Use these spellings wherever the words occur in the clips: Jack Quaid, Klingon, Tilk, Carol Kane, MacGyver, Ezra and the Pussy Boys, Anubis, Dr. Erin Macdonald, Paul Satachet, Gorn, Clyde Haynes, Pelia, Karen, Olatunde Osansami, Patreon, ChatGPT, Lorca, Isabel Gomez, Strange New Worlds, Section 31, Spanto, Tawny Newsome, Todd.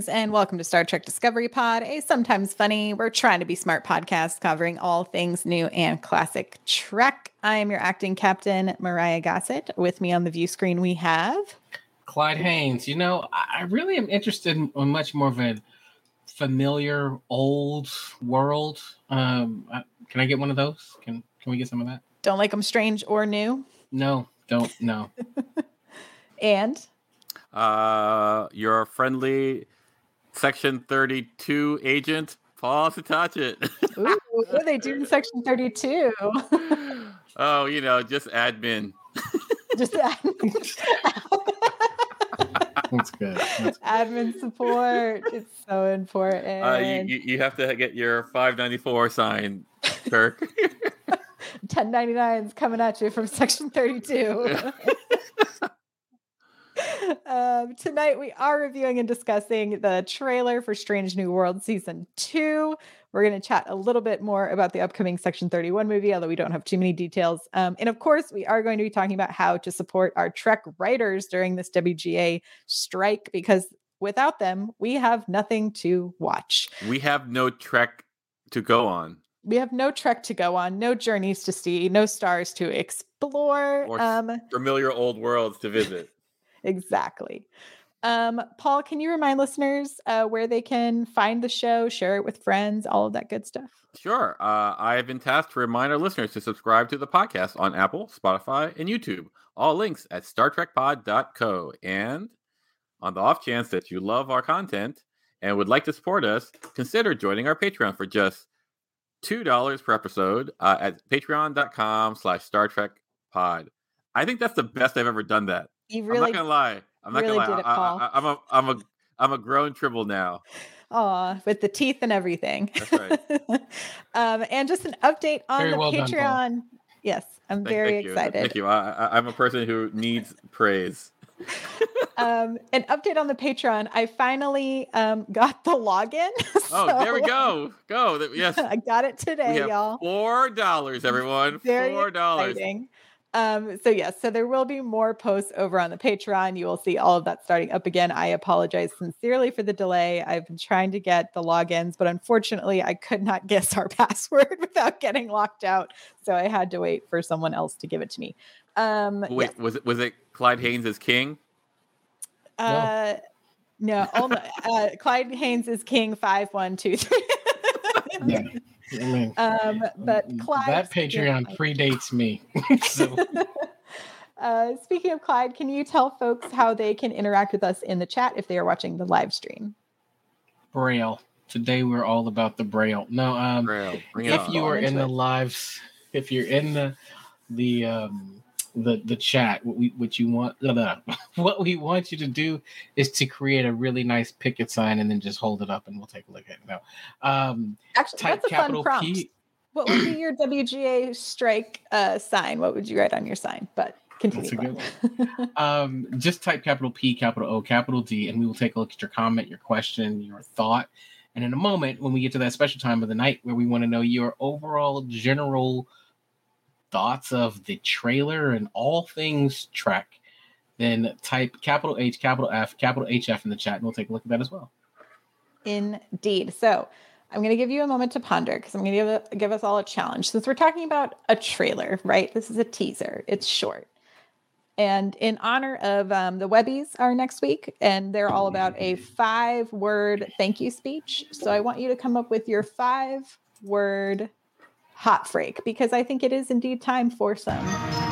Greetings and welcome to Star Trek Discovery Pod, a sometimes funny, we're trying to be smart podcast covering all things new and classic Trek. I am your acting captain, Myrriah Gossett. With me on the view screen, we have Clyde Haynes. You know, I really am interested in much more of a familiar old world. Can I get one of those? Can we get some of that? Don't like them strange or new? No, don't. No. And? Your friendly Section 32 agent, Paul Satachet. Ooh, what do they do in Section 32? Oh, you know, just admin. Just admin. That's good. That's good. Admin support. It's so important. You have to get your $5.94 sign, Kirk. 1099's coming at you from Section 32. Tonight we are reviewing and discussing the trailer for Strange New Worlds Season 2. We're going to chat a little bit more about the upcoming Section 31 movie, although we don't have too many details. And of course, we are going to be talking about how to support our Trek writers during this WGA strike, because without them, we have nothing to watch. We have no Trek to go on. We have no Trek to go on, no journeys to see, no stars to explore. Or familiar old worlds to visit. Exactly. Paul, can you remind listeners where they can find the show, share it with friends, all of that good stuff? Sure. I have been tasked to remind our listeners to subscribe to the podcast on Apple, Spotify, and YouTube. All links at StarTrekPod.co. And on the off chance that you love our content and would like to support us, consider joining our Patreon for just $2 per episode at patreon.com/StarTrekPod. I think that's the best I've ever done that. You really, I'm not gonna lie. I'm not really gonna lie. I'm a grown tribble now. Aw, with the teeth and everything. That's right. And just an update on very the well Patreon. Done, yes, I'm very excited. Thank you. I'm a person who needs praise. An update on the Patreon. I finally got the login. So oh, there we go. Go. Yes, I got it today, y'all. $4, everyone. Very $4. Exciting. So there will be more posts over on the Patreon. You will see all of that starting up again. I apologize sincerely for the delay. I've been trying to get the logins, but unfortunately I could not guess our password without getting locked out. So I had to wait for someone else to give it to me. Wait, yes. Was it Clyde Haynes as king? No, Clyde Haynes is king 5, 1, 2, 3. Yeah. I mean, but Clyde, that Patreon predates me. So. Speaking of Clyde, can you tell folks how they can interact with us in the chat if they are watching the live stream? Braille. Today we're all about the Braille. No, Braille. If you are in the lives, if you're in the chat, what we want you to do is to create a really nice picket sign and then just hold it up and we'll take a look at it now. Actually, that's a fun prompt. What would be your WGA strike sign? What would you write on your sign? But continue. That's a good one. Just type capital P, capital O, capital D, and we will take a look at your comment, your question, your thought. And in a moment, when we get to that special time of the night where we want to know your overall general thoughts of the trailer and all things Trek, then type capital H, capital F, capital HF in the chat, and we'll take a look at that as well. Indeed. So I'm going to give you a moment to ponder because I'm going to give us all a challenge. Since we're talking about a trailer, right? This is a teaser. It's short. And in honor of the Webbies are next week, and they're all about a 5-word thank you speech. So I want you to come up with your 5-word hot freak, because I think it is indeed time for some. Hot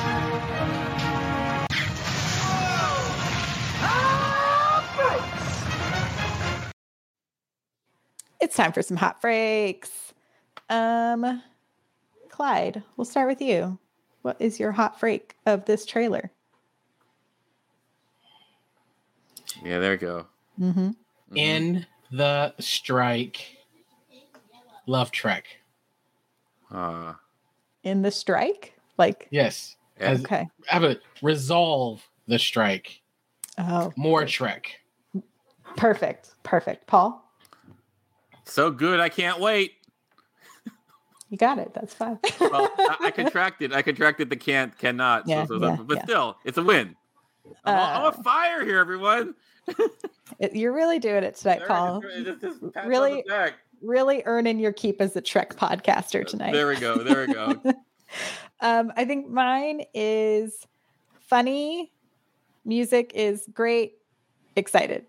it's time for some hot freaks. Clyde, we'll start with you. What is your hot freak of this trailer? Yeah, there we go. Mm-hmm. Mm-hmm. In the strike, love Trek. In the strike? Like yes. As, okay. Have a resolve the strike. Oh. More Trek. Perfect. Paul? So good, I can't wait. You got it. That's fine. Well, I contracted the can't, cannot. Yeah, so, but still, it's a win. I'm on fire here, everyone. You're really doing it tonight, Paul. Really, really earning your keep as a Trek podcaster tonight. There we go. There we go. I think mine is funny. Music is great. Excited.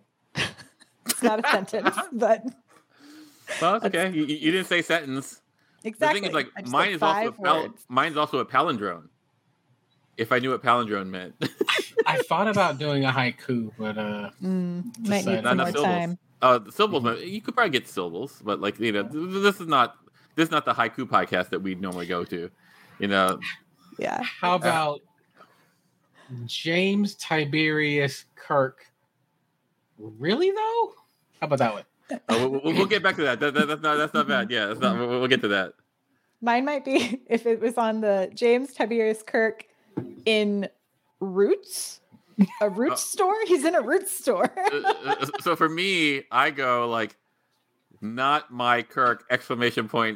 It's not a sentence, but. Well, it's okay. You didn't say sentence. Exactly. The thing is, like, mine's also a palindrome. If I knew what palindrome meant. I thought about doing a haiku, but might need some more time. The syllables, you could probably get syllables, but like, you know, this is not the haiku podcast that we normally go to, you know. Yeah. How about James Tiberius Kirk? Really though? How about that one? We'll get back to that. That's not bad. Yeah, that's not. We'll get to that. Mine might be if it was on the James Tiberius Kirk in Roots, a Roots store. He's in a Roots store. So for me, I go like, not my Kirk! ! He's growing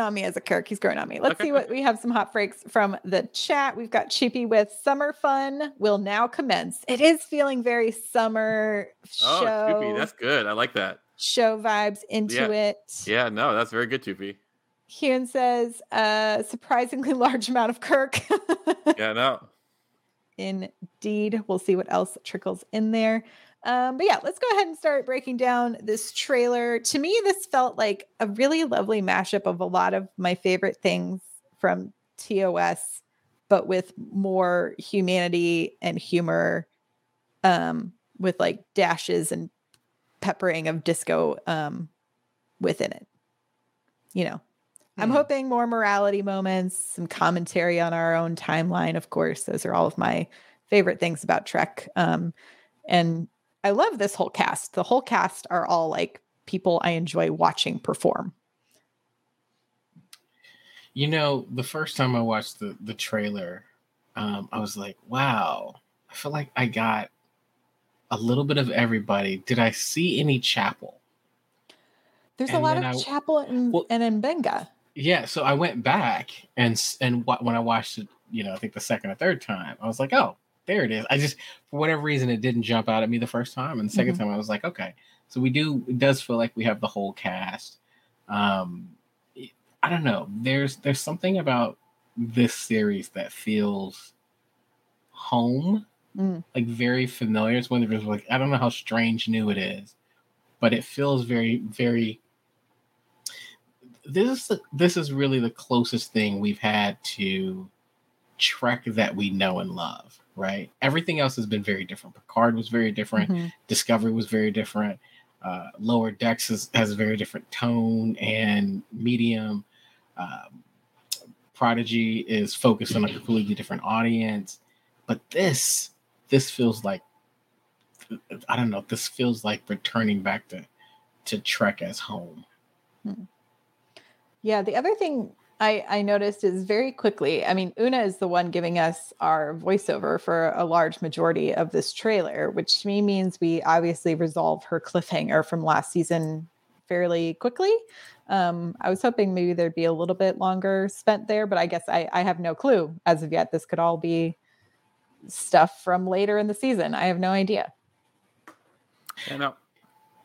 on me as a Kirk. He's growing on me. Let's see what we have. Some hot breaks from the chat. We've got Cheapy with summer fun will now commence. It is feeling very summer show. Oh, Cheapy, that's good. I like that. Show vibes into it. Yeah, no, that's very good, Cheapy. Hewn says, surprisingly large amount of Kirk. Yeah, no. Indeed. We'll see what else trickles in there. But yeah, let's go ahead and start breaking down this trailer. To me, this felt like a really lovely mashup of a lot of my favorite things from TOS, but with more humanity and humor, with like dashes and peppering of disco within it. You know, I'm hoping more morality moments, some commentary on our own timeline, of course. Those are all of my favorite things about Trek. And I love this whole cast. The whole cast are all like people I enjoy watching perform. You know, the first time I watched the trailer, I was like, wow, I feel like I got a little bit of everybody. Did I see any Chapel? There's a lot of Chapel and Benga. Yeah. So I went back and when I watched it, you know, I think the second or third time, I was like, oh, there it is. I just, for whatever reason, it didn't jump out at me the first time. And the second time I was like, okay, so it does feel like we have the whole cast. I don't know. There's something about this series that feels home, like very familiar. It's one of the reasons, like, I don't know how Strange New it is, but it feels very, very, this is really the closest thing we've had to Trek that we know and love. Right. Everything else has been very different. Picard was very different. Discovery was very different. Lower Decks has a very different tone and medium. Prodigy is focused on a completely different audience. But this feels like, I don't know, this feels like returning back to Trek as home. Yeah. The other thing I noticed is very quickly, I mean, Una is the one giving us our voiceover for a large majority of this trailer, which to me means we obviously resolve her cliffhanger from last season fairly quickly. I was hoping maybe there'd be a little bit longer spent there, but I guess I have no clue as of yet. This could all be stuff from later in the season. I have no idea. Yeah, no,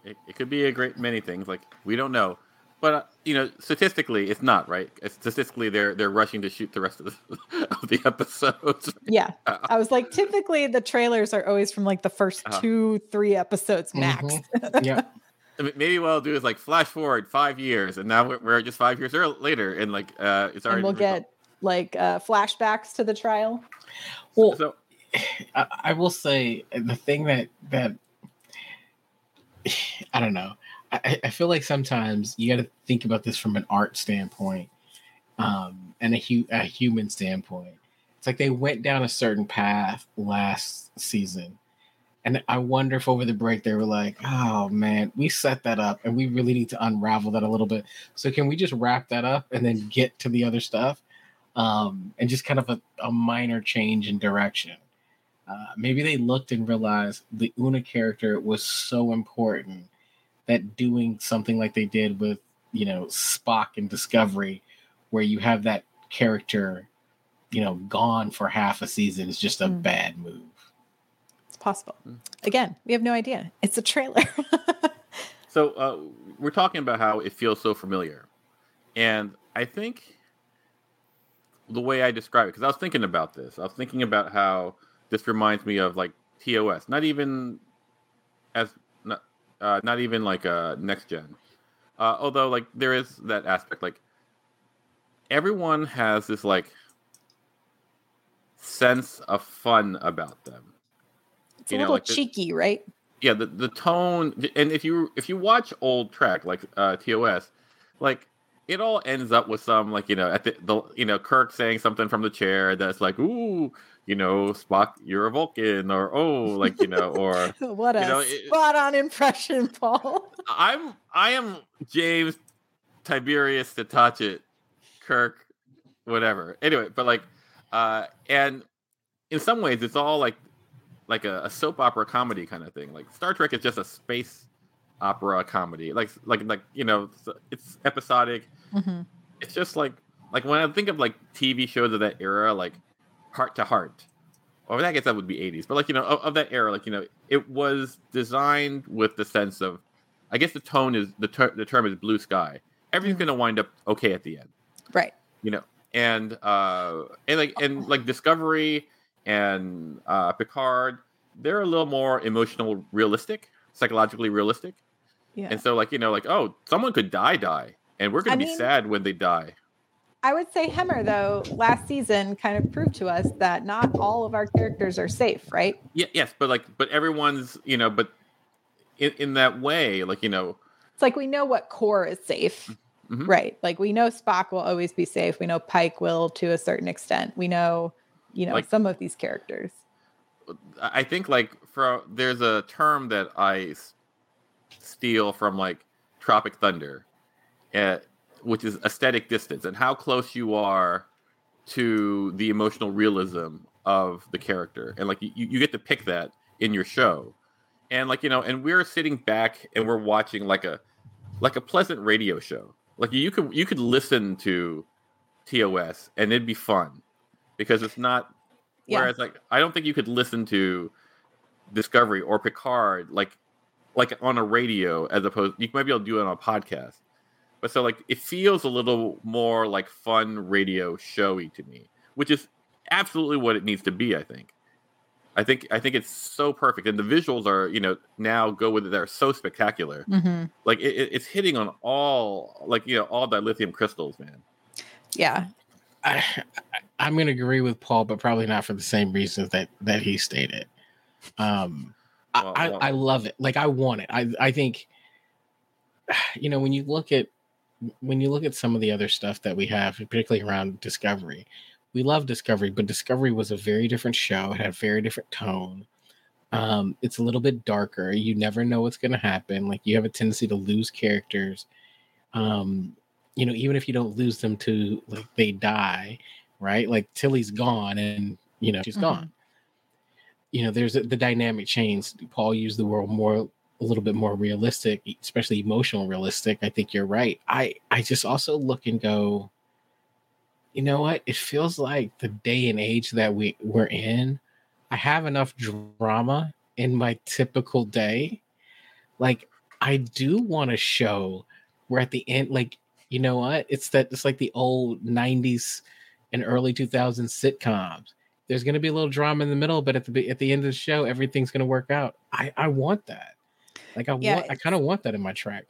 it could be a great many things. Like, we don't know. But, you know, statistically, it's not, right? Statistically, they're rushing to shoot the rest of the episodes. Right? Yeah. I was like, typically, the trailers are always from, like, the first 2-3 episodes max. Yeah. I mean, maybe what I'll do is, like, flash forward 5 years, and now we're just 5 years later, and, like, it's already... And we'll get, like, flashbacks to the trial. Well, so, I will say, the thing that I don't know. I feel like sometimes you got to think about this from an art standpoint and a human standpoint. It's like they went down a certain path last season. And I wonder if over the break they were like, oh, man, we set that up and we really need to unravel that a little bit. So can we just wrap that up and then get to the other stuff? And just kind of a minor change in direction. Maybe they looked and realized the Una character was so important that doing something like they did with, you know, Spock and Discovery, where you have that character gone for half a season is just a bad move. It's possible. Again, we have no idea. It's a trailer. So we're talking about how it feels so familiar. And I think the way I describe it, because I was thinking about this. I was thinking about how this reminds me of like TOS. Not even like Next Gen. Although like there is that aspect. Like everyone has this like sense of fun about them. It's a little cheeky, right? Yeah, the tone, and if you watch old Trek like TOS, like it all ends up with some like at the Kirk saying something from the chair that's like ooh, Spock, you're a Vulcan, or oh, like or what a spot on impression, Paul. I am James Tiberius Tatchet, Kirk, whatever. Anyway, but like and in some ways it's all like a soap opera comedy kind of thing. Like Star Trek is just a space opera comedy. Like it's episodic. Mm-hmm. It's just like when I think of like TV shows of that era, like Heart to Heart, or I guess that would be 80s, but like, of that era, like, it was designed with the sense of, I guess the tone is, the term is blue sky. Everything's going to wind up okay at the end. Right. And like Discovery and Picard, they're a little more emotional, realistic, psychologically realistic. Yeah. And so, oh, someone could die, and we're going to be sad when they die. I would say Hemmer, though, last season kind of proved to us that not all of our characters are safe, right? Yeah, yes, but everyone's, but in that way, it's like we know what core is safe. Mm-hmm. Right. Like we know Spock will always be safe. We know Pike will to a certain extent. We know, some of these characters. I think there's a term that I steal from Tropic Thunder, which is aesthetic distance, and how close you are to the emotional realism of the character. And you get to pick that in your show. And and we're sitting back and we're watching like a pleasant radio show. Like you could listen to TOS and it'd be fun because it's not. Yeah. Whereas I don't think you could listen to Discovery or Picard like on a radio, as opposed, you might be able to do it on a podcast. But so it feels a little more like fun radio showy to me, which is absolutely what it needs to be. I think it's so perfect, and the visuals are now go with it. They're so spectacular. Mm-hmm. It's hitting on all all dilithium crystals, man. Yeah, I'm gonna agree with Paul, but probably not for the same reasons that he stated. I love it. I want it. I think when you look at some of the other stuff that we have, particularly around Discovery. We love Discovery, but Discovery was a very different show. It had a very different tone. It's a little bit darker. You never know what's going to happen. You have a tendency to lose characters. Even if you don't lose them to, they die, right? Tilly's gone and, she's gone. There's the dynamic change. Paul used the word a little bit more realistic, especially emotional realistic. I think you're right. I just also look and go, you know what? It feels like the day and age that we're in, I have enough drama in my typical day. I do want a show where at the end, you know what? It's like the old 90s and early 2000s sitcoms. There's going to be a little drama in the middle, but at the end of the show, everything's going to work out. I want that. I kind of want that in my track.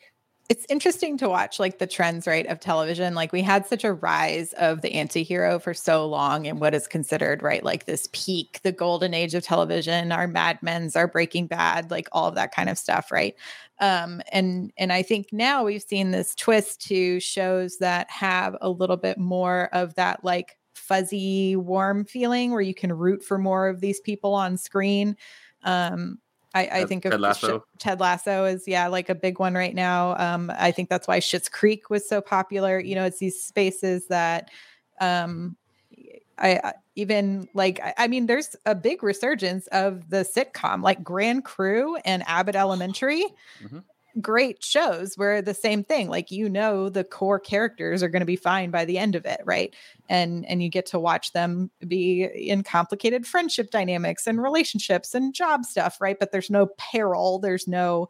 It's interesting to watch the trends, right, of television. We had such a rise of the anti-hero for so long and what is considered, right, this peak, the golden age of television, our Mad Men's, our Breaking Bad, all of that kind of stuff, right? And I think now we've seen this twist to shows that have a little bit more of that fuzzy, warm feeling where you can root for more of these people on screen. I think Ted Lasso. Ted Lasso is, a big one right now. I think that's why Schitt's Creek was so popular. It's these spaces that there's a big resurgence of the sitcom, Grand Crew and Abbott Elementary. Mm-hmm. great shows where the same thing, like, you know, the core characters are going to be fine by the end of it. Right. And you get to watch them be in complicated friendship dynamics and relationships and job stuff. Right. But there's no peril. There's no,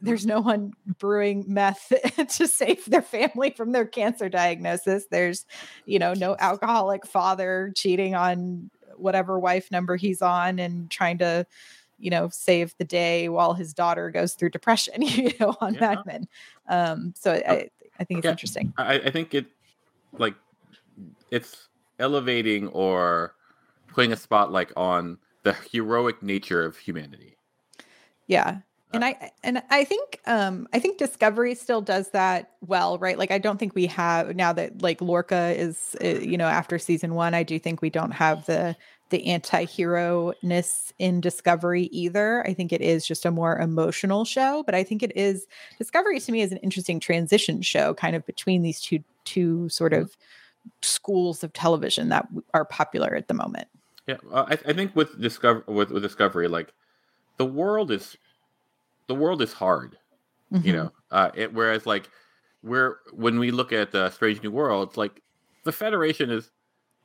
there's no one brewing meth to save their family from their cancer diagnosis. There's, you know, no alcoholic father cheating on whatever wife number he's on and trying to, you know, save the day while his daughter goes through depression, you know, on Mad Men. So I think it's interesting. I think it, like, it's elevating or putting a spotlight on the heroic nature of humanity. Yeah. And I think Discovery still does that well, right? Like, I don't think we have, now that, like, Lorca is, you know, after season one, I do think we don't have the anti-hero-ness in Discovery either. I think it is just a more emotional show, but I think it is, Discovery to me is an interesting transition show kind of between these two sort of schools of television that are popular at the moment. Yeah. I think with Discovery, like, the world is hard, mm-hmm. you know? Whereas, like, when we look at Strange New Worlds, like, the Federation is,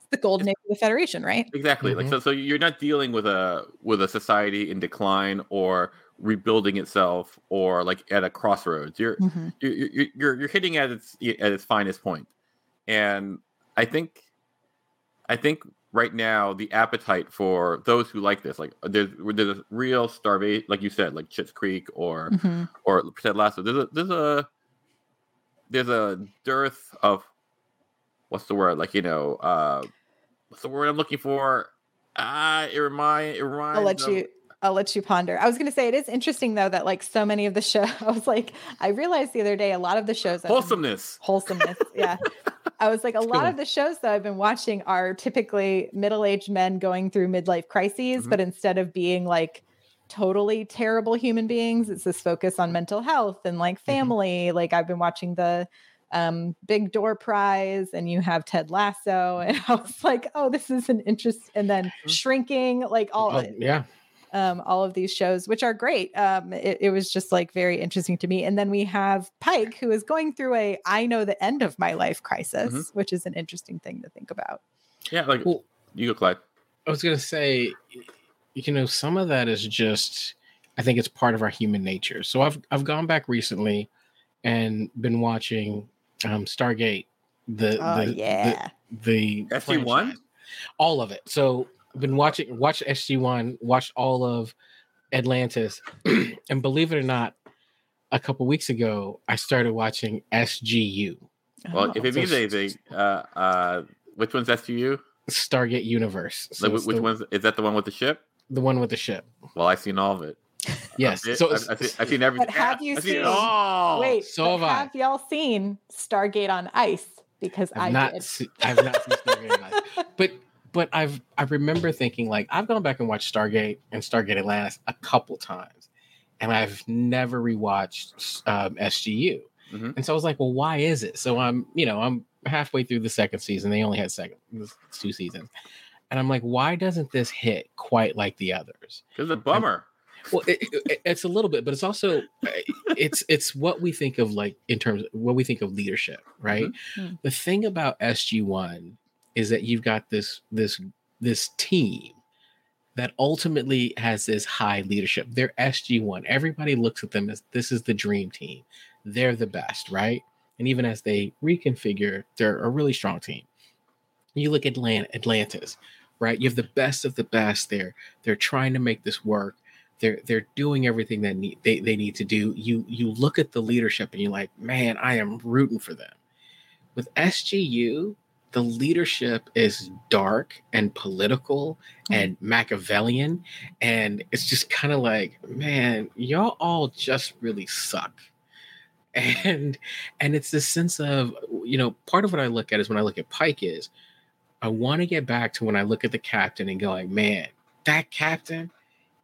the golden age of the Federation, right? Exactly. Mm-hmm. Like, so you're not dealing with a society in decline or rebuilding itself or, like, at a crossroads. You're mm-hmm. you're hitting at its finest point. And I think right now the appetite for those who like this, like, there's a real starvation, like you said, like Schitt's Creek or mm-hmm. or Ted Lasso. There's a dearth of, what's the word? Like, you know, what's the word I'm looking for? It reminds. I'll let you ponder. I was going to say, it is interesting though that, like, so many of the shows, I was like, I realized the other day, a lot of the shows, wholesomeness. Yeah. I was like, a lot of the shows that I've been watching are typically middle-aged men going through midlife crises, mm-hmm. but instead of being like totally terrible human beings, it's this focus on mental health and, like, family. Mm-hmm. Like, I've been watching the Big Door Prize, and you have Ted Lasso, and I was like, oh, this is an interest. And then Shrinking, like, all of these shows, which are great. It was just, like, very interesting to me. And then we have Pike, who is going through I know the end of my life crisis, mm-hmm. which is an interesting thing to think about. Yeah. Like, well, you go, Clyde. I was going to say, you know, some of that is just, I think it's part of our human nature. So I've gone back recently and been watching Stargate, the SG-1, all of it. So I've been watched SG-1, watched all of Atlantis, and believe it or not, a couple weeks ago I started watching SGU. Well, if it means anything, which one's SGU? Stargate Universe. So like, which one's, is that the one with the ship? The one with the ship. Well, I've seen all of it. Yes, I've seen everything. But have you seen? Wait, so have y'all seen Stargate on Ice? Because I've not seen Stargate on Ice. But I remember thinking, like, I've gone back and watched Stargate and Stargate Atlantis a couple times, and I've never rewatched SGU. Mm-hmm. And so I was like, well, why is it? So I'm halfway through the second season. They only had two seasons, and I'm like, why doesn't this hit quite like the others? Because it's a bummer. Well, it's a little bit, but it's also it's what we think of, like, in terms of what we think of leadership, right? Mm-hmm. The thing about SG-1 is that you've got this team that ultimately has this high leadership. They're SG-1. Everybody looks at them as, this is the dream team. They're the best, right? And even as they reconfigure, they're a really strong team. You look at Atlantis, right? You have the best of the best there. They're trying to make this work. They're doing everything that they need to do. You look at the leadership and you're like, man, I am rooting for them. With SGU, the leadership is dark and political and Machiavellian. And it's just kind of like, man, y'all all just really suck. And it's this sense of, you know, part of what I look at is when I look at Pike is, I want to get back to when I look at the captain and go like, man, that captain,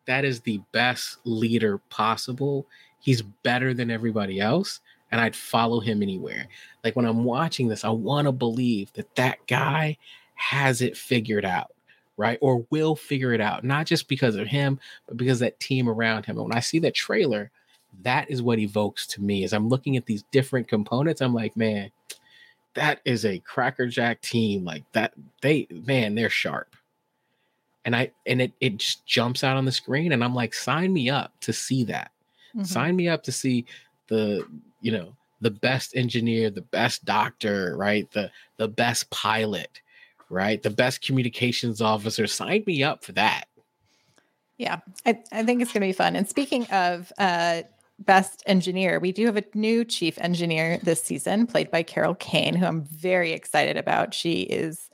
that is the best leader possible. He's better than everybody else, and I'd follow him anywhere. Like, when I'm watching this, I want to believe that guy has it figured out, right? Or will figure it out, not just because of him, but because of that team around him. And when I see that trailer, that is what evokes to me as I'm looking at these different components. I'm like, man, that is a crackerjack team. Like that, they're sharp. And it just jumps out on the screen, and I'm like, sign me up to see that. Mm-hmm. Sign me up to see the best engineer, the best doctor, right? The best pilot, right? The best communications officer. Sign me up for that. Yeah, I think it's going to be fun. And speaking of best engineer, we do have a new chief engineer this season, played by Carol Kane, who I'm very excited about. She is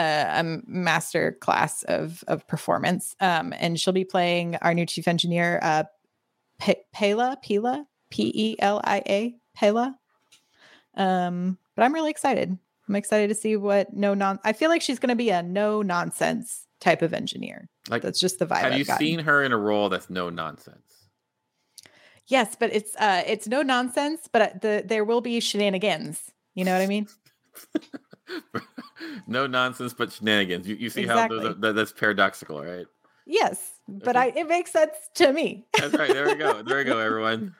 a master class of performance, and she'll be playing our new chief engineer, Pelia, P-E-L-I-A, Pelia. But I'm really excited. I'm excited to see I feel like she's going to be a no nonsense type of engineer. Like, that's just the vibe. Have you seen her in a role that's no nonsense? Yes, but it's no nonsense, but there will be shenanigans. You know what I mean? No nonsense, but shenanigans. You see exactly how that's paradoxical, right? Yes, but it makes sense to me. That's right. There we go. There we go, everyone.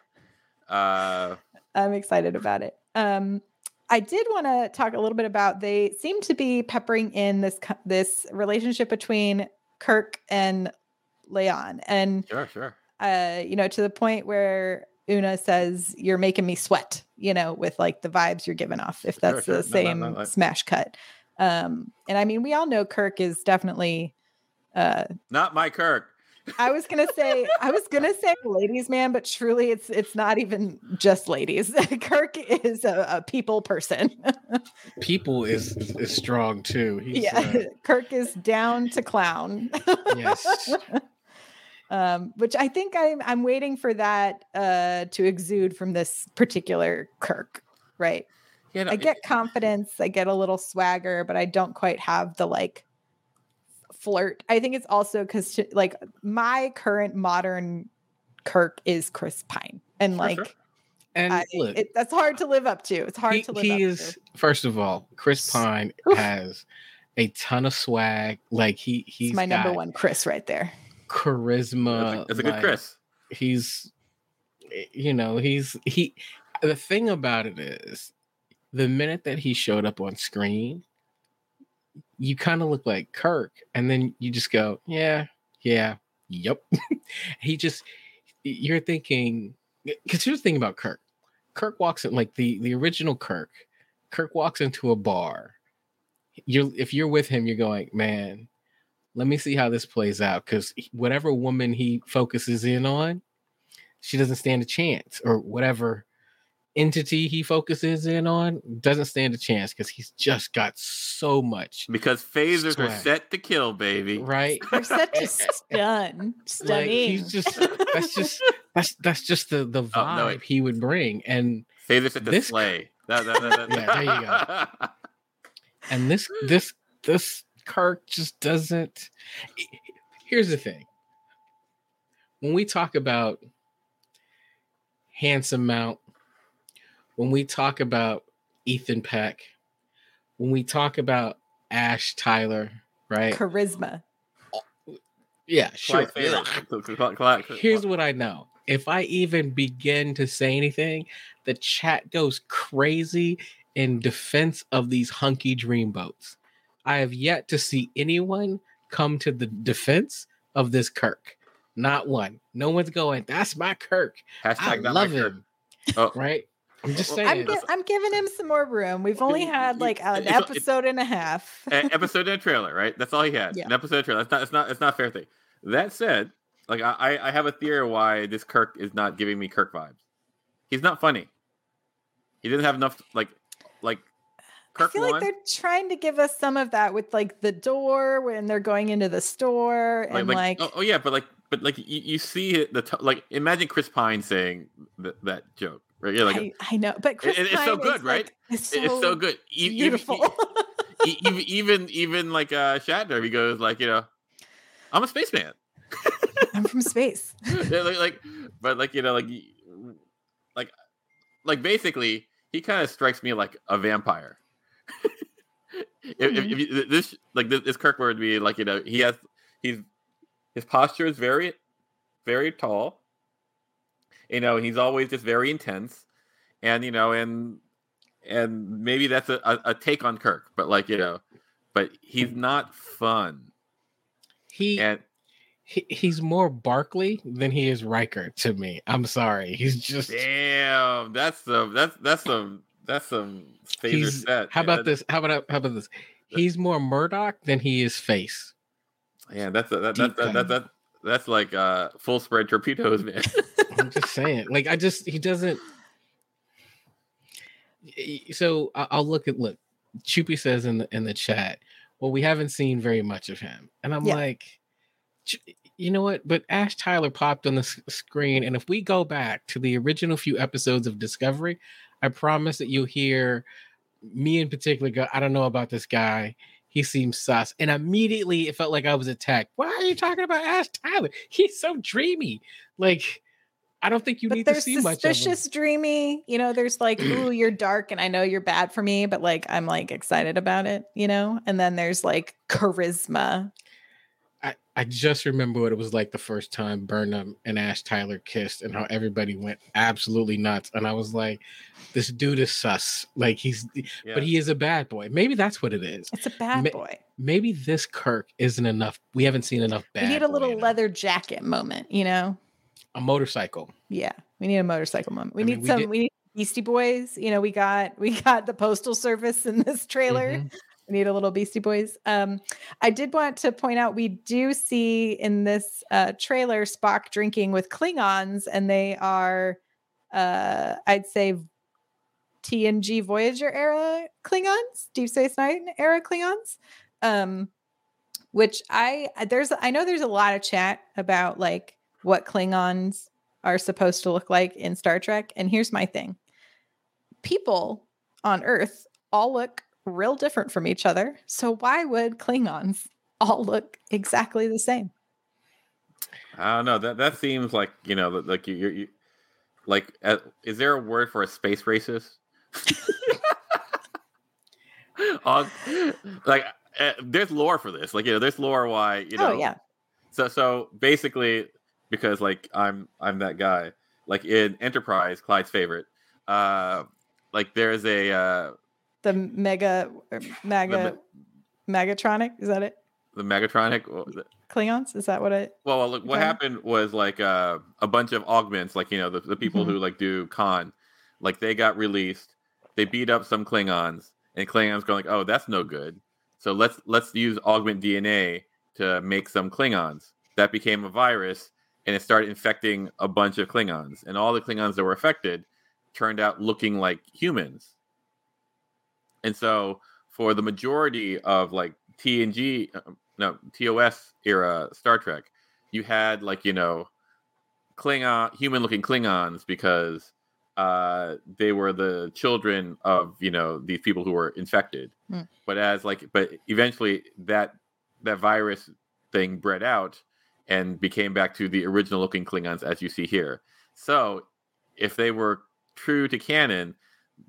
I'm excited about it. I did want to talk a little bit about, they seem to be peppering in this relationship between Kirk and Leon. And sure. To the point where Una says, "You're making me sweat," with like the vibes you're giving off, if that's sure. the same no. smash cut. And I mean, we all know Kirk is definitely not my Kirk. I was gonna say ladies man, but truly it's not even just ladies. Kirk is a people person. People is strong too. Kirk is down to clown. Yes. Which I think I'm waiting for that to exude from this particular Kirk, right? Yeah, no, I get confidence, I get a little swagger, but I don't quite have the like flirt. I think it's also because like my current modern Kirk is Chris Pine, and like sure. And that's hard to live up to. It's hard to live up to. He is, first of all, Chris Pine has a ton of swag. Like he's my number one Chris right there. Charisma. That's a good like, Chris. He's the thing about it is the minute that he showed up on screen, you kind of look like Kirk, and then you just go, yeah, yep. You're thinking, because here's the thing about Kirk. Kirk walks in, like the original Kirk. Kirk walks into a bar. If you're with him, you're going, man, let me see how this plays out, because whatever woman he focuses in on, she doesn't stand a chance, or whatever entity he focuses in on doesn't stand a chance, because he's just got so much. Because phasers swag. Are set to kill, baby. Right? They're set to stun. Stunning. Like, he's just that's just the vibe he would bring. And phasers set to slay. No. Yeah, there you go. And this Kirk just doesn't. Here's the thing. When we talk about Handsome Mount, when we talk about Ethan Peck, when we talk about Ash Tyler, right? Charisma. Yeah, sure. Here's what I know. If I even begin to say anything, the chat goes crazy in defense of these hunky dreamboats. I have yet to see anyone come to the defense of this Kirk. Not one. No one's going, "That's my Kirk. I love him." Oh. Right? I'm just saying. I'm giving him some more room. We've only had like an episode and a half. An episode and a trailer, right? That's all he had. Yeah. An episode and a trailer. It's not a fair thing. That said, like I have a theory why this Kirk is not giving me Kirk vibes. He's not funny. He didn't have enough like Kirk. I feel like they're trying to give us some of that with like the door when they're going into the store, and but you see it, imagine Chris Pine saying that joke. Right? Yeah, like I know, but Chris it's so good, right? Like, it's so good, beautiful. Even like Shatner, he goes like, "I'm a spaceman. I'm from space." Yeah, but basically, he kind of strikes me like a vampire. If this Kirk would be like, his posture is very, very tall. You know, he's always just very intense, and you know, and maybe that's a take on Kirk, but like, you know, but he's not fun. He's more Barkley than he is Riker to me. I'm sorry, he's just damn. That's some phaser set. How about this? He's more Murdoch than he is Face. Yeah, that's like full spread torpedoes, man. I'm just saying, like he doesn't. So I'll look. Chupi says in the chat, well, we haven't seen very much of him, and I'm like, you know what? But Ash Tyler popped on the screen, and if we go back to the original few episodes of Discovery, I promise that you'll hear me in particular go, I don't know about this guy. He seems sus. And immediately it felt like I was attacked. Why are you talking about Ash Tyler? He's so dreamy. Like, I don't think you need to see much of him. Suspicious, dreamy. You know, there's like, ooh, you're dark and I know you're bad for me, but like, I'm like excited about it, you know? And then there's like charisma. I just remember what it was like the first time Burnham and Ash Tyler kissed and how everybody went absolutely nuts. And I was like, this dude is sus. Like but he is a bad boy. Maybe that's what it is. It's a bad boy. Maybe this Kirk isn't enough. We haven't seen enough bad. We need a little leather jacket moment, you know? A motorcycle. Yeah. We need a motorcycle moment. We need Beastie Boys. You know, we got the Postal Service in this trailer. Mm-hmm. We need a little Beastie Boys. I did want to point out, we do see in this trailer Spock drinking with Klingons, and they are, I'd say, TNG Voyager era Klingons, Deep Space Nine era Klingons, which I know there's a lot of chat about like what Klingons are supposed to look like in Star Trek. And here's my thing. People on Earth all look real different from each other. So why would Klingons all look exactly the same? I don't know. That seems like, you know, like you like, is there a word for a space racist? There's lore for this. Like, you know, there's lore why, you know. Oh, yeah. So basically, because like I'm that guy. Like in Enterprise, Clyde's favorite. Like there's a the Megatronic, is that it? The Megatronic Klingons, is that what it? Well, look, what happened was like a bunch of augments, like, you know, the people who like do con, like they got released, they beat up some Klingons, and Klingons going like, oh, that's no good. So let's use augment DNA to make some Klingons. That became a virus, and it started infecting a bunch of Klingons, and all the Klingons that were affected turned out looking like humans. And so for the majority of like TOS era Star Trek, you had like, you know, Klingon, human looking Klingons, because they were the children of, you know, these people who were infected. Mm. But eventually that virus thing bred out and became back to the original looking Klingons as you see here. So if they were true to canon,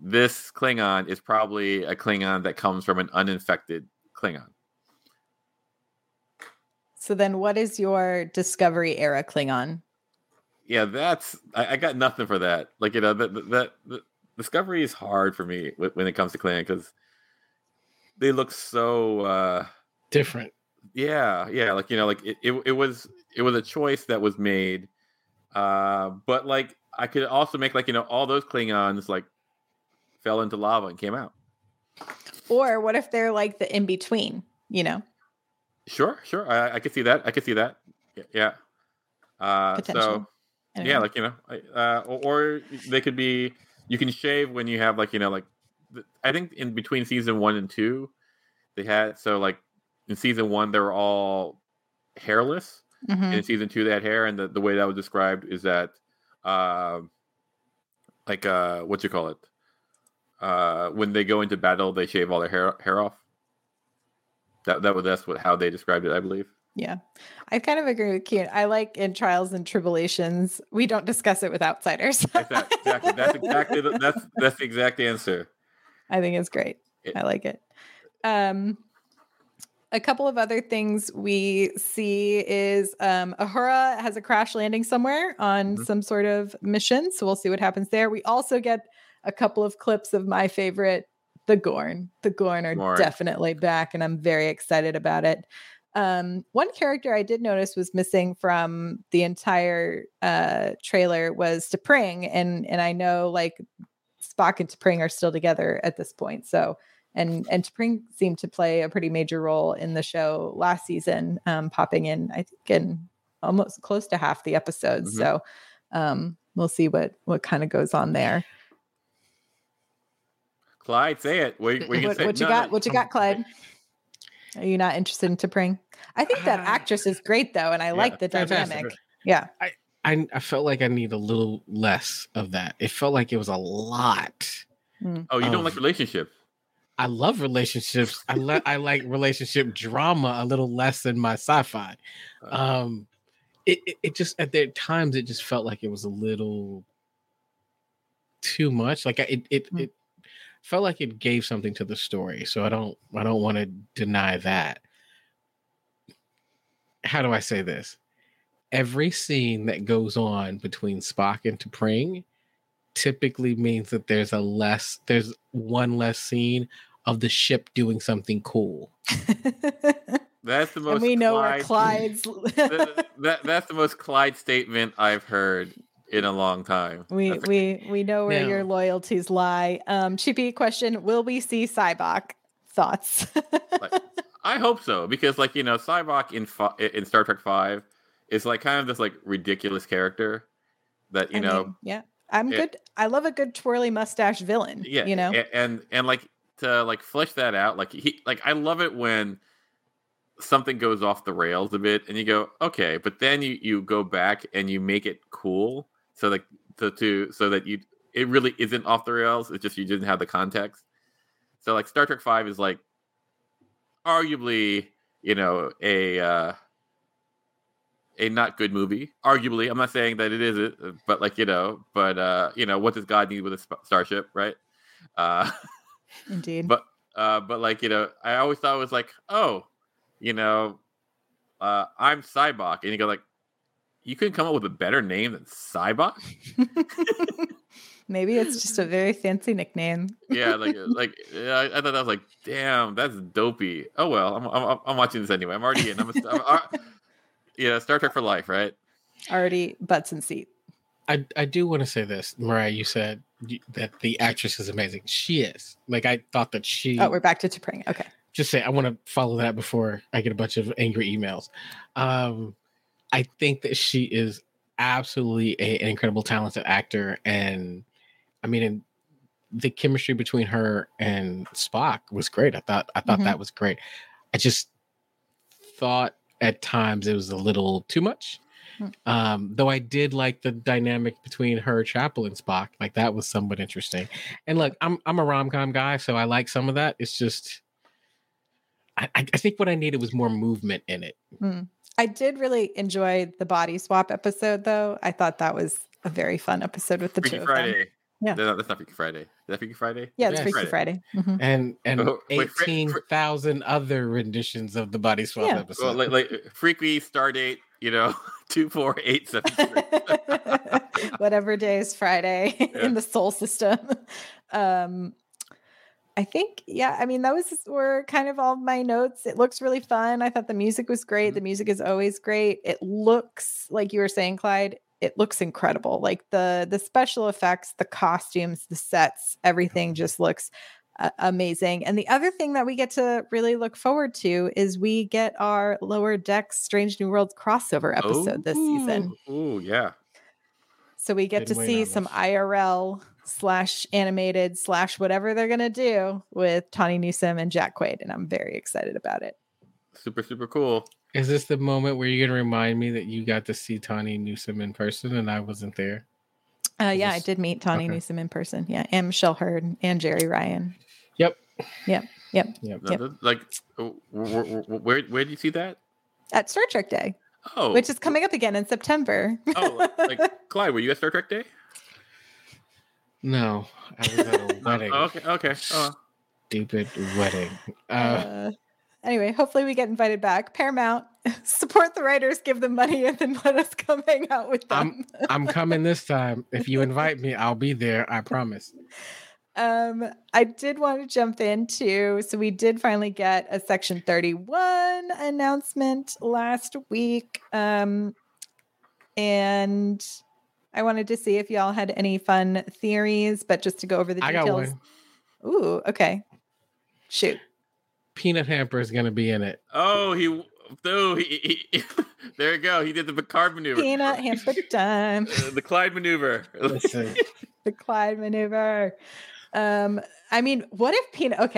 this Klingon is probably a Klingon that comes from an uninfected Klingon. So then what is your Discovery era Klingon? Yeah, that's... I got nothing for that. Like, you know, the Discovery is hard for me when it comes to Klingon, because they look so... different. Yeah. Like, you know, like it was a choice that was made. But like, I could also make like, you know, all those Klingons like fell into lava and came out. Or what if they're like the in between, you know? Sure. I could see that. Yeah. Potential. So yeah, like, you know, or they could be, you can shave when you have like, you know, like I think in between season 1 and 2, they had, so like in season 1, they were all hairless. Mm-hmm. And in season 2, they had hair. And the way that was described is that, what you call it? When they go into battle, they shave all their hair off. That's how they described it, I believe. Yeah, I kind of agree with Keen. I like in Trials and Tribulations, we don't discuss it with outsiders. Exactly. That's the exact answer. I think it's great. I like it. A couple of other things we see is Uhura has a crash landing somewhere on some sort of mission. So we'll see what happens there. We also get a couple of clips of my favorite, the Gorn. The Gorn are definitely back, and I'm very excited about it. One character I did notice was missing from the entire trailer was T'Pring. And I know like Spock and T'Pring are still together at this point. So, and T'Pring seemed to play a pretty major role in the show last season, popping in, I think, in almost close to half the episodes. Mm-hmm. So we'll see what kind of goes on there. Clyde, say it. What you got, Clyde? Are you not interested in T'Pring? I think that actress is great, though, and I like the dynamic. Yeah. I felt like I need a little less of that. It felt like it was a lot. Oh, you don't like relationships? I love relationships. I like relationship drama a little less than my sci-fi. It just, at their times, it just felt like it was a little too much. Like it felt like it gave something to the story. So I don't want to deny that. How do I say this? Every scene that goes on between Spock and T'Pring typically means that there's one less scene of the ship doing something cool. That's the most. And we know where Clyde's. that's the most Clyde statement I've heard in a long time. We know where your loyalties lie. Chippy question: will we see Cybok? Thoughts? I hope so, because Cybok in Star Trek V is kind of this ridiculous character that good. I love a good twirly mustache villain. Yeah, and to flesh that out. I love it when something goes off the rails a bit, and you go okay, but then you go back and you make it cool so that it really isn't off the rails. It's just you didn't have the context. So Star Trek V is arguably a not good movie. Arguably, I'm not saying that it isn't, but what does God need with a starship, right? Indeed. But I always thought it was I'm Cybok, and you go you couldn't come up with a better name than Cybok. Maybe it's just a very fancy nickname. Yeah, I thought that was damn, that's dopey. Oh well, I'm watching this anyway. I'm already in. Star Trek for life, right? Already butts in seat. I do want to say this, Myrriah. You said that the actress is amazing. She is. I thought that she. Oh, we're back to T'Pring. Okay. Just say I want to follow that before I get a bunch of angry emails. I think that she is absolutely an incredible, talented actor, and the chemistry between her and Spock was great. I thought that was great. I just thought at times it was a little too much. Though I did like the dynamic between her, Chapel, and Spock. That was somewhat interesting. And look, I'm a rom-com guy, so I like some of that. It's just I think what I needed was more movement in it. I did really enjoy the body swap episode, though. I thought that was a very fun episode with the Freaky two Friday. Of them. Yeah, no, that's not Freaky Friday. Is that Freaky Friday? Yeah, it's Freaky Friday. Mm-hmm. And 18,000 other renditions of the body swap episode. Well, Freaky Stardate, 24873. Whatever day is Friday in the soul system. I think, those were kind of all of my notes. It looks really fun. I thought the music was great. The music is always great. It looks, like you were saying, Clyde, it looks incredible. The special effects, the costumes, the sets, everything just looks amazing. And the other thing that we get to really look forward to is we get our Lower Decks Strange New Worlds crossover episode this season. Oh, yeah. So we get to see some IRL / animated / whatever they're going to do with Tawny Newsome and Jack Quaid. And I'm very excited about it. Super, super cool. Is this the moment where you're going to remind me that you got to see Tawny Newsome in person and I wasn't there? I did meet Tawny Newsome in person. Yeah. And Michelle Hurd and Jerry Ryan. Yep. Where did you see that? At Star Trek Day. Oh. Which is coming up again in September. Oh, Clyde, were you at Star Trek Day? No, I was at a wedding. Okay. Stupid wedding. Anyway, hopefully we get invited back. Paramount, support the writers, give them money, and then let us come hang out with them. I'm coming this time. If you invite me, I'll be there. I promise. I did want to jump in too. So we did finally get a Section 31 announcement last week. And I wanted to see if y'all had any fun theories, but just to go over the details. I got one. Ooh, okay. Shoot. Peanut Hamper is going to be in it. Oh, he there you go. He did the Picard maneuver. Peanut Hamper time. The Clyde maneuver. Listen. The Clyde maneuver. I mean, what if Peanut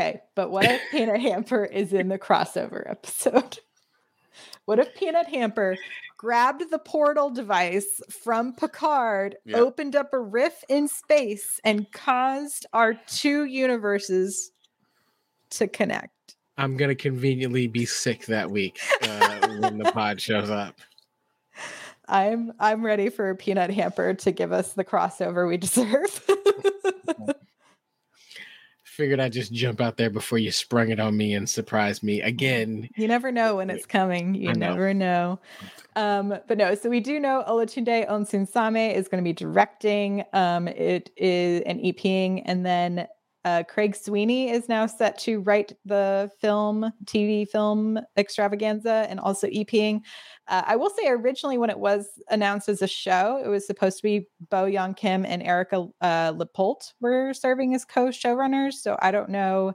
Hamper is in the crossover episode? What if Peanut Hamper grabbed the portal device from Picard, opened up a rift in space, and caused our two universes to connect? I'm going to conveniently be sick that week when the pod shows up. I'm ready for Peanut Hamper to give us the crossover we deserve. Figured I'd just jump out there before you sprung it on me and surprise me again. You never know when it's coming. You never know. But no, so we do know Olatunde Osansami is going to be directing. It is an EPing, and then Craig Sweeney is now set to write the TV film extravaganza and also EPing. I will say originally when it was announced as a show, it was supposed to be Bo Young Kim and Erica Lippoldt were serving as co-showrunners. So I don't know.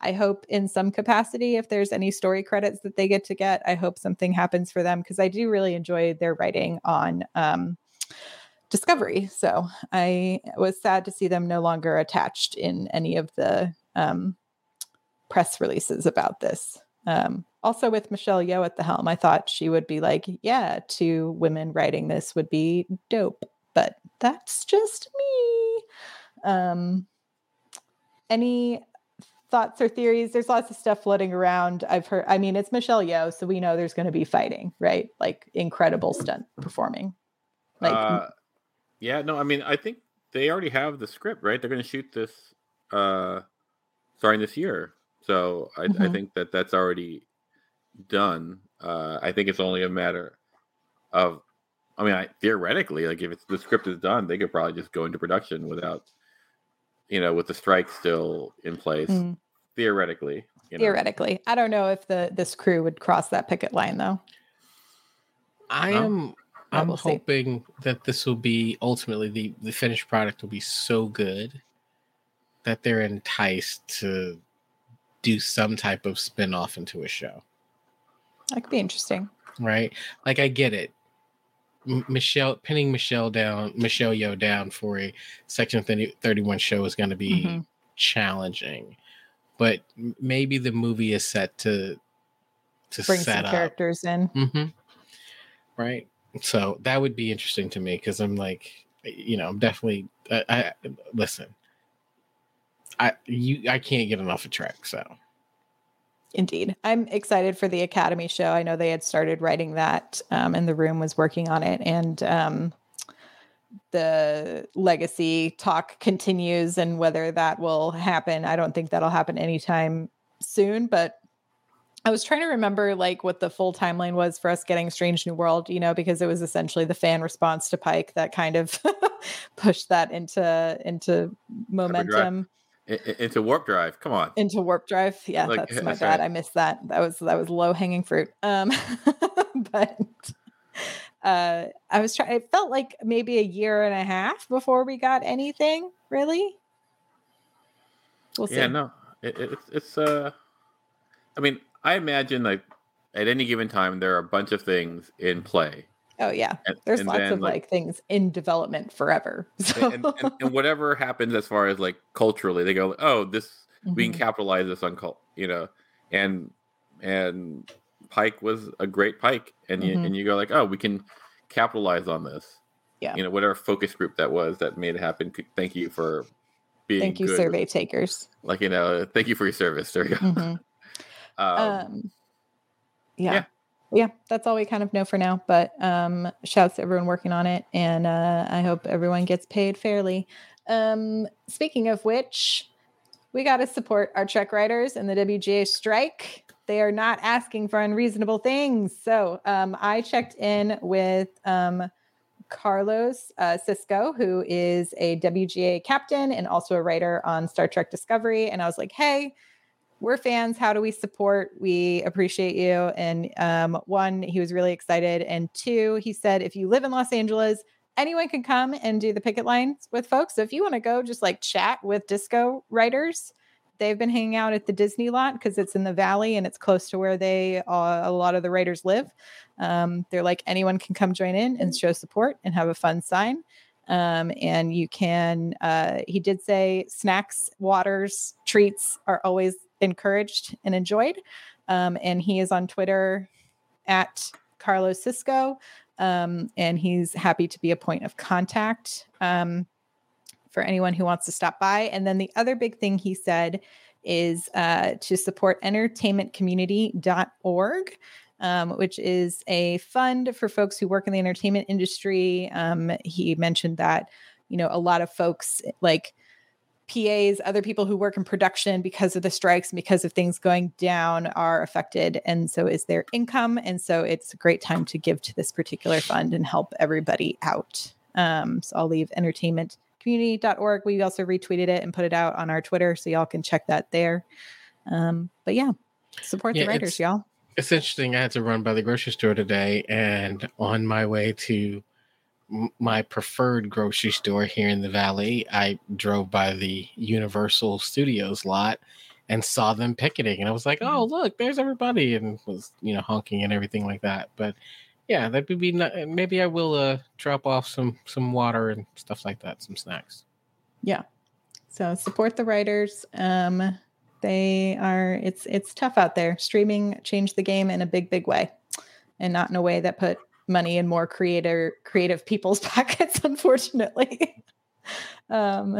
I hope in some capacity, if there's any story credits that they get, I hope something happens for them because I do really enjoy their writing on Discovery. So I was sad to see them no longer attached in any of the press releases about this. Also with Michelle Yeoh at the helm, I thought she would be like, yeah, two women writing this would be dope, but that's just me. Any thoughts or theories? There's lots of stuff floating around. I've heard, I mean, it's Michelle Yeoh, so we know there's going to be fighting, right? Like incredible stunt performing. Like, yeah, no, I mean, I think they already have the script, right? They're going to shoot this starting this year. So I think that's already done. I think it's only a matter of, I mean, theoretically, like if the script is done, they could probably just go into production without, with the strike still in place, theoretically. Theoretically. I don't know if this crew would cross that picket line, though. I'm hoping that this will be ultimately the finished product will be so good that they're enticed to do some type of spin-off into a show. That could be interesting. Right? Like, I get it. Michelle Yeoh down for a Section 31 show is going to be challenging. But maybe the movie is set to bring set some up characters in. Mm-hmm. Right? So that would be interesting to me because I'm like, I'm definitely. I can't get enough of Trek. So, indeed, I'm excited for the Academy show. I know they had started writing that, and the room was working on it, and the legacy talk continues. And whether that will happen, I don't think that'll happen anytime soon, but. I was trying to remember like what the full timeline was for us getting Strange New World, because it was essentially the fan response to Pike that kind of pushed that into momentum. Into warp drive. Come on. Into warp drive. Yeah, like, that's my bad. Right. I missed that. That was low hanging fruit. But I was trying. It felt like maybe a year and a half before we got anything really. We'll see. Yeah, no, it's I mean. I imagine like at any given time there are a bunch of things in play. Oh yeah. There's lots of like things in development forever. So. And whatever happens as far as like culturally, they go, oh, this we can capitalize this on cult, and Pike was a great Pike. And you go like, oh, we can capitalize on this. Yeah. Whatever focus group that was that made it happen. Thank you for being Thank you, good. Survey takers. Like, thank you for your service. There you go. Mm-hmm. Yeah, that's all we kind of know for now, but shouts to everyone working on it, and I hope everyone gets paid fairly. Speaking of which, we got to support our Trek writers and the WGA strike. They are not asking for unreasonable things. So I checked in with Carlos Cisco, who is a WGA captain and also a writer on Star Trek Discovery. And I was like, hey, we're fans. How do we support? We appreciate you. And one, he was really excited. And two, he said, if you live in Los Angeles, anyone can come and do the picket lines with folks. So if you want to go just like chat with disco writers, they've been hanging out at the Disney lot because it's in the Valley and it's close to where they, a lot of the writers live. They're like, anyone can come join in and show support and have a fun sign. And you can, he did say snacks, waters, treats are always encouraged and enjoyed. And he is on Twitter at Carlos Cisco. And he's happy to be a point of contact for anyone who wants to stop by. And then the other big thing he said is to support entertainmentcommunity.org, which is a fund for folks who work in the entertainment industry. He mentioned that, you know, a lot of folks like PAs, other people who work in production because of the strikes and because of things going down are affected. And so is their income. And so it's a great time to give to this particular fund and help everybody out. So I'll leave entertainmentcommunity.org. We also retweeted it and put it out on our Twitter. So y'all can check that there. But yeah, support the writers, y'all. It's interesting. I had to run by the grocery store today, and on my way to my preferred grocery store here in the Valley, I drove by the Universal Studios lot and saw them picketing. And I was like, oh, look, there's everybody. And was, you know, honking and everything like that. But yeah, that would be not, maybe I will drop off some water and stuff like that, some snacks. Yeah. So support the writers. They are, it's tough out there. Streaming changed the game in a big, big way, and not in a way that put money in more creative people's pockets, unfortunately. Yeah.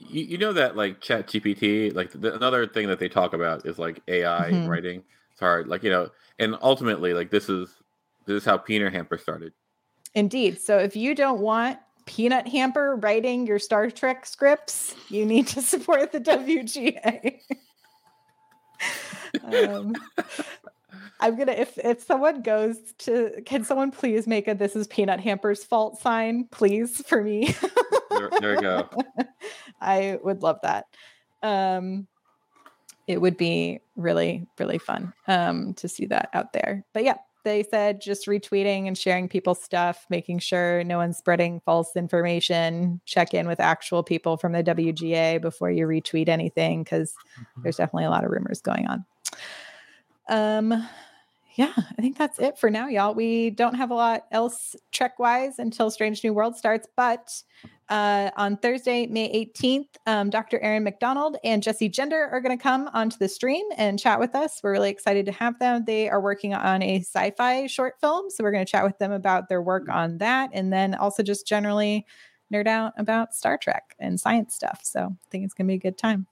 You know that like ChatGPT, like another thing that they talk about is like AI writing. It's hard. Like, you know, and ultimately like this is how Peanut Hamper started. Indeed. So if you don't want Peanut Hamper writing your Star Trek scripts, you need to support the WGA. I'm going to, if someone goes to, can someone please make a, this is Peanut Hamper's fault sign, please, for me. There we go. I would love that. It would be really, really fun to see that out there. But yeah, they said just retweeting and sharing people's stuff, making sure no one's spreading false information, check in with actual people from the WGA before you retweet anything, because there's definitely a lot of rumors going on. Yeah, I think that's it for now, y'all. We don't have a lot else Trek-wise until Strange New World starts, but on Thursday, May 18th, Dr. Erin Macdonald and Jesse Gender are going to come onto the stream and chat with us. We're really excited to have them. They are working on a sci-fi short film, so we're going to chat with them about their work on that, and then also just generally nerd out about Star Trek and science stuff. So I think it's going to be a good time.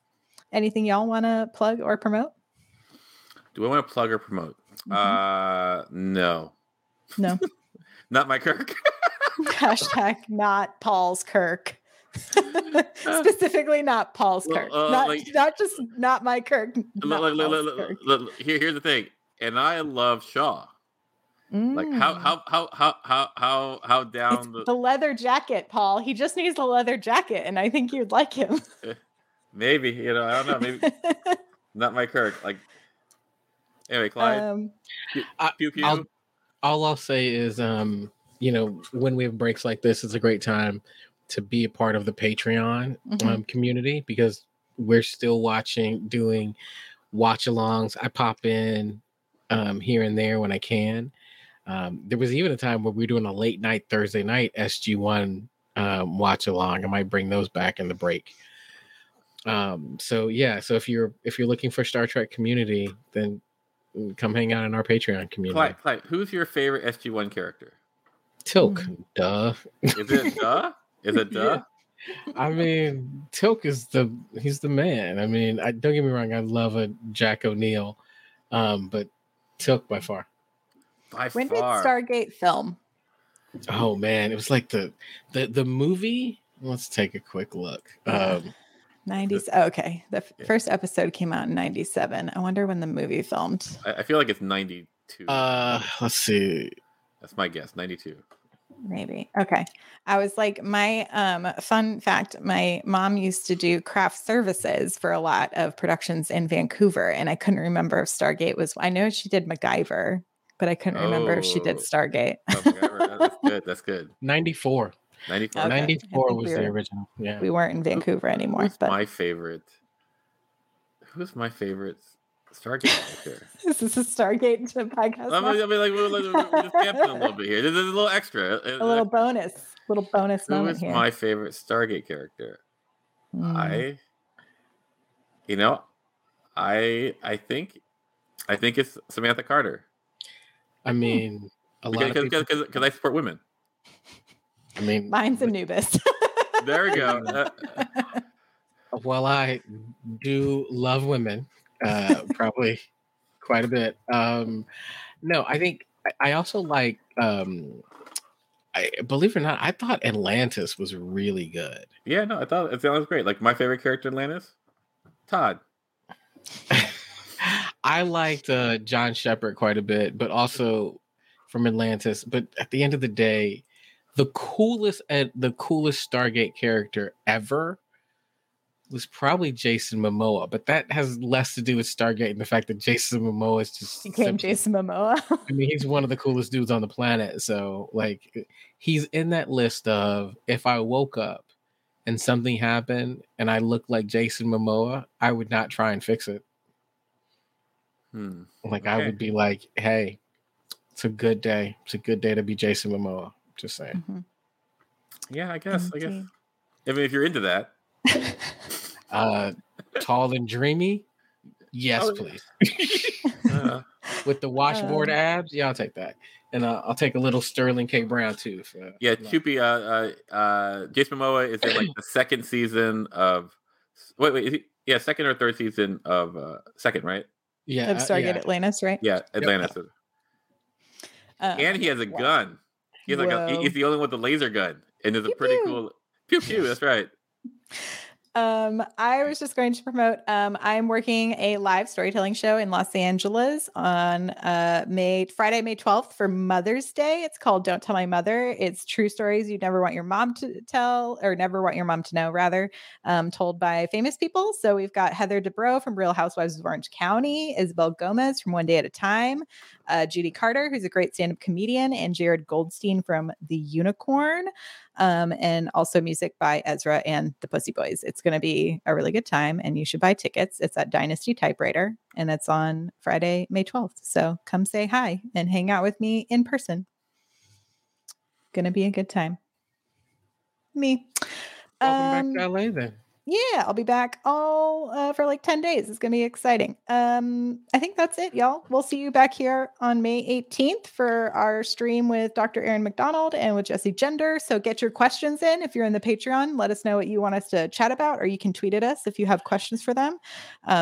Anything y'all want to plug or promote? Do I want to plug or promote? No. No. Not my Kirk. Hashtag not Paul's Kirk. Specifically not Paul's Kirk. Not just not my Kirk. Here's the thing. And I love Shaw. Like how down it's the leather jacket, Paul. He just needs the leather jacket, and I think you'd like him. Maybe, you know, I don't know. Maybe not my Kirk. Like, anyway, Clyde. Pew, pew. All I'll say is, you know, when we have breaks like this, it's a great time to be a part of the Patreon community, because we're still doing watch-alongs. I pop in here and there when I can. There was even a time where we were doing a late night Thursday night SG1 watch-along. I might bring those back in the break. So yeah, so if you're looking for Star Trek community, then come hang out in our Patreon community. Clyde, who's your favorite SG1 character? Tilk. Duh. Is it duh? Yeah. I mean, Tilk is he's the man. I mean, don't get me wrong, I love a Jack O'Neill, but Tilk by far. When did Stargate film? Oh man, it was like the movie. Let's take a quick look. 90s. Oh, okay. First episode came out in 97. I wonder when the movie filmed. I feel like it's 92. Let's see. That's my guess. 92. Maybe. Okay. I was like, my fun fact, my mom used to do craft services for a lot of productions in Vancouver, and I couldn't remember if Stargate was, I know she did MacGyver, but I couldn't remember if she did Stargate. Oh, MacGyver. That's good. That's good. 94. 94. Okay. 94 was the original. Yeah. We weren't in Vancouver anymore. Who's my favorite Stargate character? This is a Stargate podcast. We're just camping a little bit here. This is a little extra. A little bonus moment here. Who is my favorite Stargate character? I think it's Samantha Carter. I mean, because I support women. I mean, mine's Anubis. There we go. Well, I do love women, probably quite a bit. No, I think I also like. I believe it or not, I thought Atlantis was really good. Yeah, no, I thought it sounds great. Like my favorite character, Atlantis, Todd. I liked John Sheppard quite a bit, but also from Atlantis. But at the end of the day, the coolest Stargate character ever was probably Jason Momoa, but that has less to do with Stargate and the fact that Jason Momoa is just became Jason Momoa. I mean, he's one of the coolest dudes on the planet. So, like, he's in that list of if I woke up and something happened and I looked like Jason Momoa, I would not try and fix it. Like, okay. I would be like, hey, it's a good day. It's a good day to be Jason Momoa. Just saying. Mm-hmm. Yeah, I guess. I mean, if you're into that. Tall and dreamy? Yes, please. With the washboard abs? Yeah, I'll take that. And I'll take a little Sterling K. Brown, too. Chupi, Jason Momoa is in, like, the second season of... Wait, is he... Yeah, second or third season of... Second, right? Yeah. Of Stargate Atlantis, right? Yeah, Atlantis. Yep. And he has a gun. He's like he's the only one with the laser gun, and it's a pretty cool pew pew. That's right. I was just going to promote. I'm working a live storytelling show in Los Angeles on Friday, May 12th for Mother's Day. It's called "Don't Tell My Mother." It's true stories you'd never want your mom to tell, or never want your mom to know, rather, told by famous people. So we've got Heather Dubrow from Real Housewives of Orange County, Isabel Gomez from One Day at a Time, Judy Carter, who's a great stand-up comedian, and Jared Goldstein from The Unicorn. And also music by Ezra and the Pussy Boys. It's going to be a really good time, and you should buy tickets. It's at Dynasty Typewriter, and it's on Friday, May 12th. So come say hi and hang out with me in person. Going to be a good time. Me. Welcome back to LA then. Yeah, I'll be back for like 10 days. It's going to be exciting. I think that's it, y'all. We'll see you back here on May 18th for our stream with Dr. Erin Macdonald and with Jesse Gender. So get your questions in. If you're in the Patreon, let us know what you want us to chat about, or you can tweet at us if you have questions for them,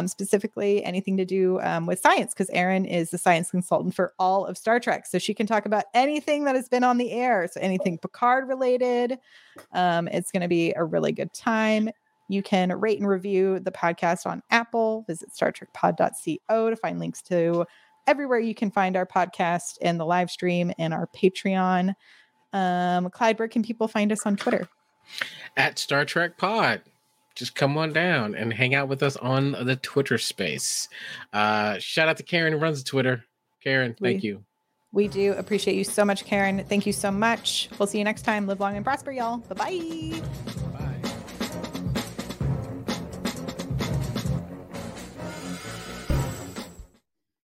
specifically anything to do with science, because Erin is the science consultant for all of Star Trek. So she can talk about anything that has been on the air. So anything Picard related. It's going to be a really good time. You can rate and review the podcast on Apple. Visit StarTrekPod.co to find links to everywhere you can find our podcast and the live stream and our Patreon. Clyde, where can people find us on Twitter? At Star Trek Pod. Just come on down and hang out with us on the Twitter space. Shout out to Karen who runs Twitter. Karen, thank you. We do appreciate you so much, Karen. Thank you so much. We'll see you next time. Live long and prosper, y'all. Bye-bye.